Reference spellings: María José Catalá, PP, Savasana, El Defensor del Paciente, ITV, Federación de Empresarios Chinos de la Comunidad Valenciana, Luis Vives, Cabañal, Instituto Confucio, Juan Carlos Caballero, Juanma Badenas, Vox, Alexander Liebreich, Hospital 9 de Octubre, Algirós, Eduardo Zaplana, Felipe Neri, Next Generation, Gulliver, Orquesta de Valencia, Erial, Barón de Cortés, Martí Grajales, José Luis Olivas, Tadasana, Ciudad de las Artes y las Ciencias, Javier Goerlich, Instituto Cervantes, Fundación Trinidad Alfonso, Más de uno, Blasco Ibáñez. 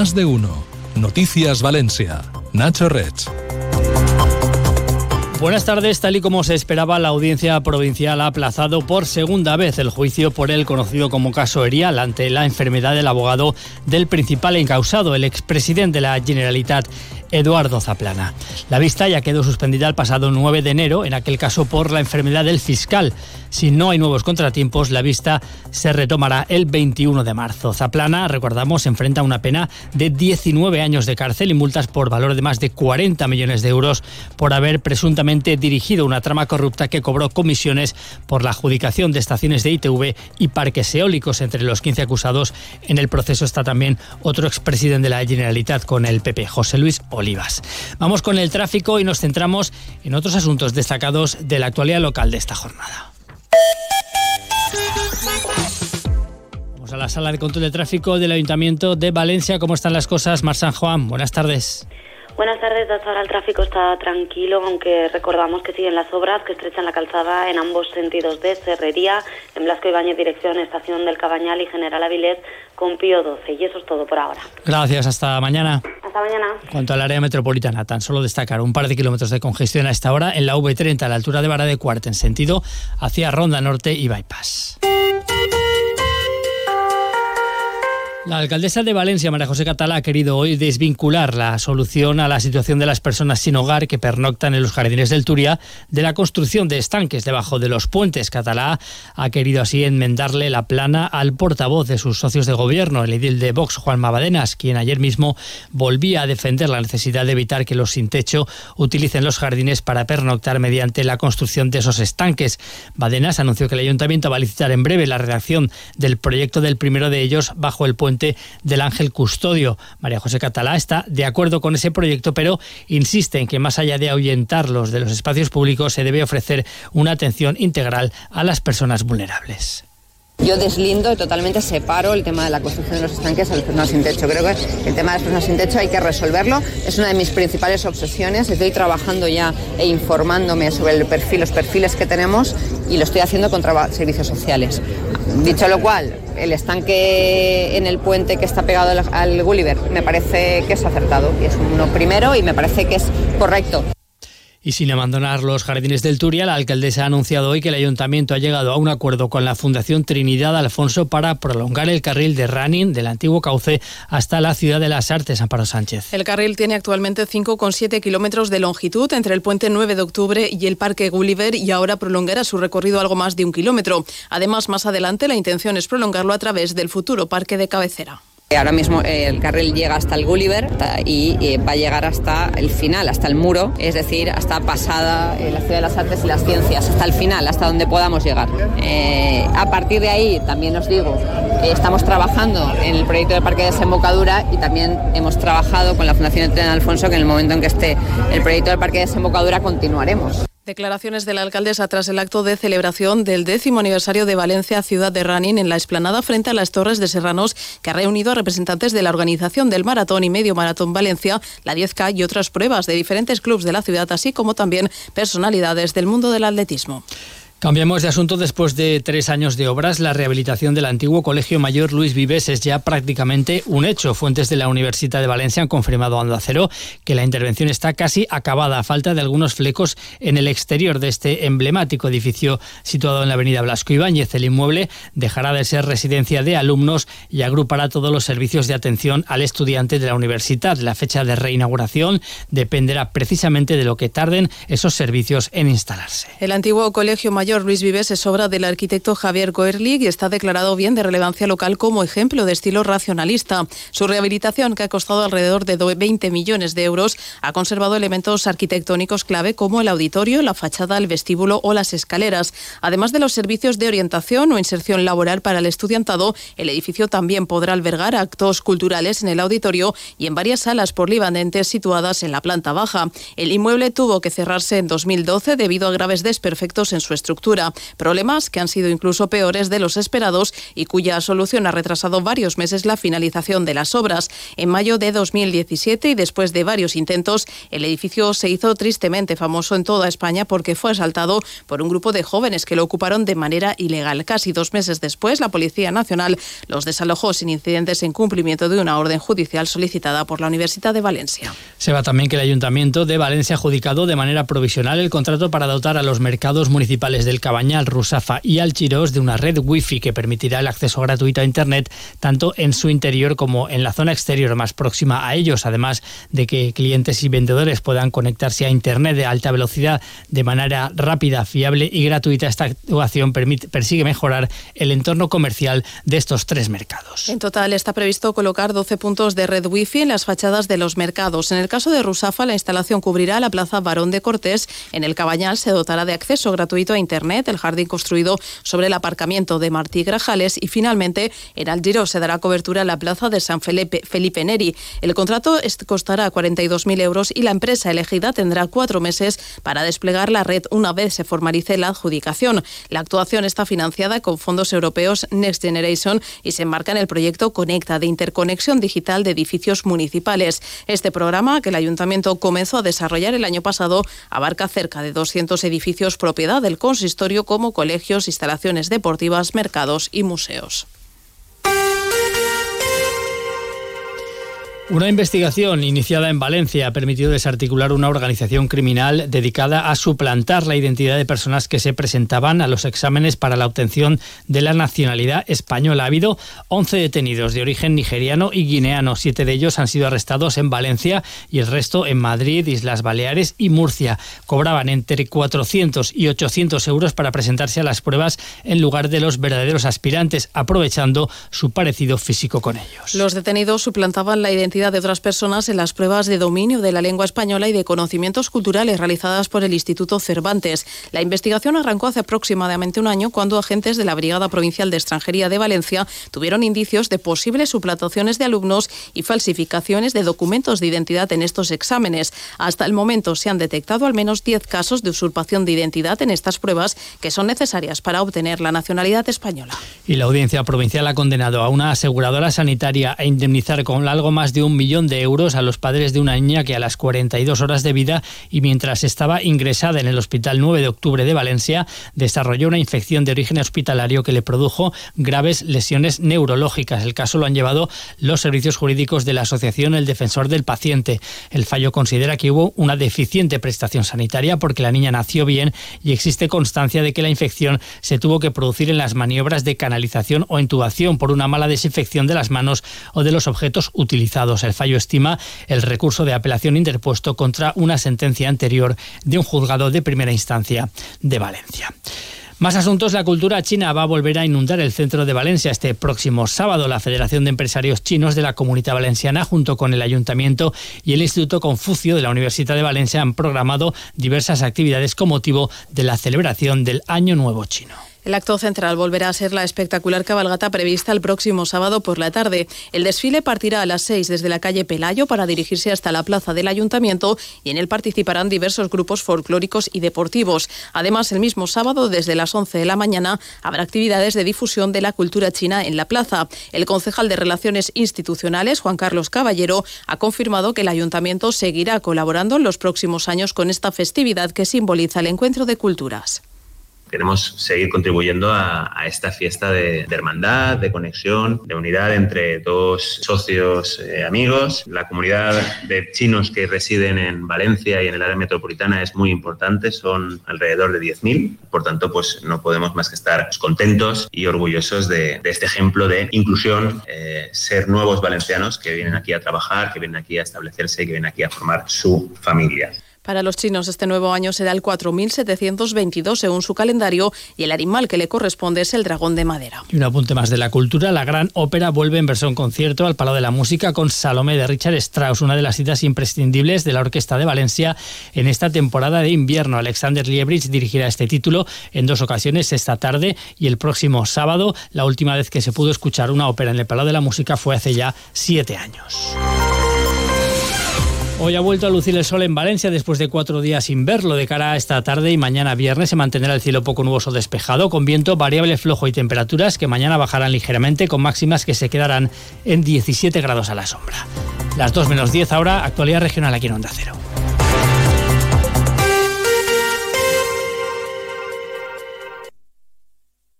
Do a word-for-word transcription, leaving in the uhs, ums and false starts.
Más de uno. Noticias Valencia. Nacho Rech. Buenas tardes. Tal y como se esperaba, la Audiencia Provincial ha aplazado por segunda vez el juicio por el conocido como caso Erial ante la enfermedad del abogado del principal encausado, el expresidente de la Generalitat, Eduardo Zaplana. La vista ya quedó suspendida el pasado nueve de enero, en aquel caso por la enfermedad del fiscal. Si no hay nuevos contratiempos, la vista se retomará el veintiuno de marzo. Zaplana, recordamos, enfrenta una pena de diecinueve años de cárcel y multas por valor de más de cuarenta millones de euros por haber presuntamente dirigido una trama corrupta que cobró comisiones por la adjudicación de estaciones de I T V y parques eólicos. Entre los quince acusados en el proceso está también otro expresidente de la Generalitat con el P P, José Luis Olivas. Vamos con el tráfico y nos centramos en otros asuntos destacados de la actualidad local de esta jornada. Vamos a la sala de control de tráfico del Ayuntamiento de Valencia. ¿Cómo están las cosas, Mar San Juan? Buenas tardes. Buenas tardes. Hasta ahora el tráfico está tranquilo, aunque recordamos que siguen las obras que estrechan la calzada en ambos sentidos de Serrería, en Blasco Ibáñez, dirección Estación del Cabañal y General Avilés con Pío doce. Y eso es todo por ahora. Gracias. Hasta mañana. Hasta mañana. En cuanto al área metropolitana, tan solo destacar un par de kilómetros de congestión a esta hora en la uve treinta a la altura de Vara de Cuart, en sentido hacia Ronda Norte y Bypass. La alcaldesa de Valencia, María José Catalá, ha querido hoy desvincular la solución a la situación de las personas sin hogar que pernoctan en los jardines del Turia de la construcción de estanques debajo de los puentes. Catalá ha querido así enmendarle la plana al portavoz de sus socios de gobierno, el edil de Vox, Juanma Badenas, quien ayer mismo volvía a defender la necesidad de evitar que los sin techo utilicen los jardines para pernoctar mediante la construcción de esos estanques. Badenas anunció que el ayuntamiento va a licitar en breve la redacción del proyecto del primero de ellos bajo el puente del Ángel Custodio. María José Catalá está de acuerdo con ese proyecto, pero insiste en que más allá de ahuyentarlos de los espacios públicos, se debe ofrecer una atención integral a las personas vulnerables. Yo deslindo y totalmente separo el tema de la construcción de los estanques a las personas sin techo. Creo que el tema de las personas sin techo hay que resolverlo. Es una de mis principales obsesiones. Estoy trabajando ya e informándome sobre el perfil, los perfiles que tenemos, y lo estoy haciendo con traba- servicios sociales. Dicho lo cual, el estanque en el puente que está pegado al, al Gulliver me parece que es acertado. Es uno primero y me parece que es correcto. Y sin abandonar los jardines del Turia, la alcaldesa ha anunciado hoy que el ayuntamiento ha llegado a un acuerdo con la Fundación Trinidad Alfonso para prolongar el carril de running del antiguo cauce hasta la Ciudad de las Artes, Amparo Sánchez. El carril tiene actualmente cinco coma siete kilómetros de longitud entre el puente nueve de octubre y el parque Gulliver, y ahora prolongará su recorrido algo más de un kilómetro. Además, más adelante la intención es prolongarlo a través del futuro parque de cabecera. Ahora mismo eh, el carril llega hasta el Gulliver y eh, va a llegar hasta el final, hasta el muro, es decir, hasta pasada eh, la Ciudad de las Artes y las Ciencias, hasta el final, hasta donde podamos llegar. Eh, a partir de ahí, también os digo, eh, estamos trabajando en el proyecto del Parque de Desembocadura, y también hemos trabajado con la Fundación Trinidad Alfonso que en el momento en que esté el proyecto del Parque de Desembocadura continuaremos. Declaraciones de la alcaldesa tras el acto de celebración del décimo aniversario de Valencia Ciudad de Running en la explanada frente a las Torres de Serranos, que ha reunido a representantes de la organización del Maratón y Medio Maratón Valencia, la diez K y otras pruebas de diferentes clubes de la ciudad, así como también personalidades del mundo del atletismo. Cambiamos de asunto. Después de tres años de obras, la rehabilitación del antiguo Colegio Mayor Luis Vives es ya prácticamente un hecho. Fuentes de la Universidad de Valencia han confirmado a Onda Cero que la intervención está casi acabada, a falta de algunos flecos en el exterior de este emblemático edificio situado en la avenida Blasco Ibáñez. El inmueble dejará de ser residencia de alumnos y agrupará todos los servicios de atención al estudiante de la universidad. La fecha de reinauguración dependerá precisamente de lo que tarden esos servicios en instalarse. El antiguo Colegio Mayor Luis Vives es obra del arquitecto Javier Goerlich y está declarado bien de relevancia local como ejemplo de estilo racionalista. Su rehabilitación, que ha costado alrededor de veinte millones de euros, ha conservado elementos arquitectónicos clave como el auditorio, la fachada, el vestíbulo o las escaleras. Además de los servicios de orientación o inserción laboral para el estudiantado, el edificio también podrá albergar actos culturales en el auditorio y en varias salas polivalentes situadas en la planta baja. El inmueble tuvo que cerrarse en dos mil doce debido a graves desperfectos en su estructura. infraestructura, problemas que han sido incluso peores de los esperados y cuya solución ha retrasado varios meses la finalización de las obras. En mayo de dos mil diecisiete y después de varios intentos, el edificio se hizo tristemente famoso en toda España porque fue asaltado por un grupo de jóvenes que lo ocuparon de manera ilegal. Casi dos meses después, la Policía Nacional los desalojó sin incidentes en cumplimiento de una orden judicial solicitada por la Universidad de Valencia. Se va también que el Ayuntamiento de Valencia ha adjudicado de manera provisional el contrato para dotar a los mercados municipales del Cabañal, Ruzafa y Alchirós de una red wifi que permitirá el acceso gratuito a Internet tanto en su interior como en la zona exterior más próxima a ellos, además de que clientes y vendedores puedan conectarse a Internet de alta velocidad de manera rápida, fiable y gratuita. Esta actuación permite, persigue mejorar el entorno comercial de estos tres mercados. En total está previsto colocar doce puntos de red wifi en las fachadas de los mercados. En el caso de Ruzafa, la instalación cubrirá la plaza Barón de Cortés. En el Cabañal se dotará de acceso gratuito a Internet, el jardín construido sobre el aparcamiento de Martí Grajales y finalmente en Algirós se dará cobertura a la plaza de San Felipe, Felipe Neri. El contrato costará cuarenta y dos mil euros y la empresa elegida tendrá cuatro meses para desplegar la red una vez se formalice la adjudicación. La actuación está financiada con fondos europeos Next Generation y se enmarca en el proyecto Conecta de interconexión digital de edificios municipales. Este programa, que el Ayuntamiento comenzó a desarrollar el año pasado, abarca cerca de doscientos edificios propiedad del consistorio como colegios, instalaciones deportivas, mercados y museos. Una investigación iniciada en Valencia ha permitido desarticular una organización criminal dedicada a suplantar la identidad de personas que se presentaban a los exámenes para la obtención de la nacionalidad española. Ha habido once detenidos de origen nigeriano y guineano. Siete de ellos han sido arrestados en Valencia y el resto en Madrid, Islas Baleares y Murcia. Cobraban entre cuatrocientos y ochocientos euros para presentarse a las pruebas en lugar de los verdaderos aspirantes, aprovechando su parecido físico con ellos. Los detenidos suplantaban la identidad de otras personas en las pruebas de dominio de la lengua española y de conocimientos culturales realizadas por el Instituto Cervantes. La investigación arrancó hace aproximadamente un año cuando agentes de la Brigada Provincial de Extranjería de Valencia tuvieron indicios de posibles suplantaciones de alumnos y falsificaciones de documentos de identidad en estos exámenes. Hasta el momento se han detectado al menos diez casos de usurpación de identidad en estas pruebas que son necesarias para obtener la nacionalidad española. Y la Audiencia Provincial ha condenado a una aseguradora sanitaria a indemnizar con algo más de un un millón de euros a los padres de una niña que a las cuarenta y dos horas de vida y mientras estaba ingresada en el Hospital nueve de octubre de Valencia desarrolló una infección de origen hospitalario que le produjo graves lesiones neurológicas. El caso lo han llevado los servicios jurídicos de la asociación El Defensor del Paciente. El fallo considera que hubo una deficiente prestación sanitaria porque la niña nació bien y existe constancia de que la infección se tuvo que producir en las maniobras de canalización o intubación por una mala desinfección de las manos o de los objetos utilizados. El fallo estima el recurso de apelación interpuesto contra una sentencia anterior de un juzgado de primera instancia de Valencia. Más asuntos. La cultura china va a volver a inundar el centro de Valencia este próximo sábado. La Federación de Empresarios Chinos de la Comunidad Valenciana, junto con el Ayuntamiento y el Instituto Confucio de la Universidad de Valencia, han programado diversas actividades con motivo de la celebración del Año Nuevo Chino. El acto central volverá a ser la espectacular cabalgata prevista el próximo sábado por la tarde. El desfile partirá a las seis desde la calle Pelayo para dirigirse hasta la plaza del Ayuntamiento y en él participarán diversos grupos folclóricos y deportivos. Además, el mismo sábado, desde las once de la mañana, habrá actividades de difusión de la cultura china en la plaza. El concejal de Relaciones Institucionales, Juan Carlos Caballero, ha confirmado que el Ayuntamiento seguirá colaborando en los próximos años con esta festividad que simboliza el encuentro de culturas. Queremos seguir contribuyendo a, a esta fiesta de, de hermandad, de conexión, de unidad entre dos socios eh, amigos. La comunidad de chinos que residen en Valencia y en el área metropolitana es muy importante, son alrededor de diez mil. Por tanto, pues no podemos más que estar contentos y orgullosos de, de este ejemplo de inclusión, eh, ser nuevos valencianos que vienen aquí a trabajar, que vienen aquí a establecerse y que vienen aquí a formar su familia. Para los chinos este nuevo año será el cuatro mil setecientos veintidós según su calendario y el animal que le corresponde es el dragón de madera. Y un apunte más de la cultura, la gran ópera vuelve en versión concierto al Palau de la Música con Salomé de Richard Strauss, una de las citas imprescindibles de la Orquesta de Valencia en esta temporada de invierno. Alexander Liebreich dirigirá este título en dos ocasiones, esta tarde y el próximo sábado. La última vez que se pudo escuchar una ópera en el Palau de la Música fue hace ya siete años. Hoy ha vuelto a lucir el sol en Valencia después de cuatro días sin verlo. De cara a esta tarde y mañana viernes se mantendrá el cielo poco nuboso despejado, con viento variable flojo y temperaturas que mañana bajarán ligeramente, con máximas que se quedarán en diecisiete grados a la sombra. Las dos menos diez ahora, actualidad regional aquí en Onda Cero.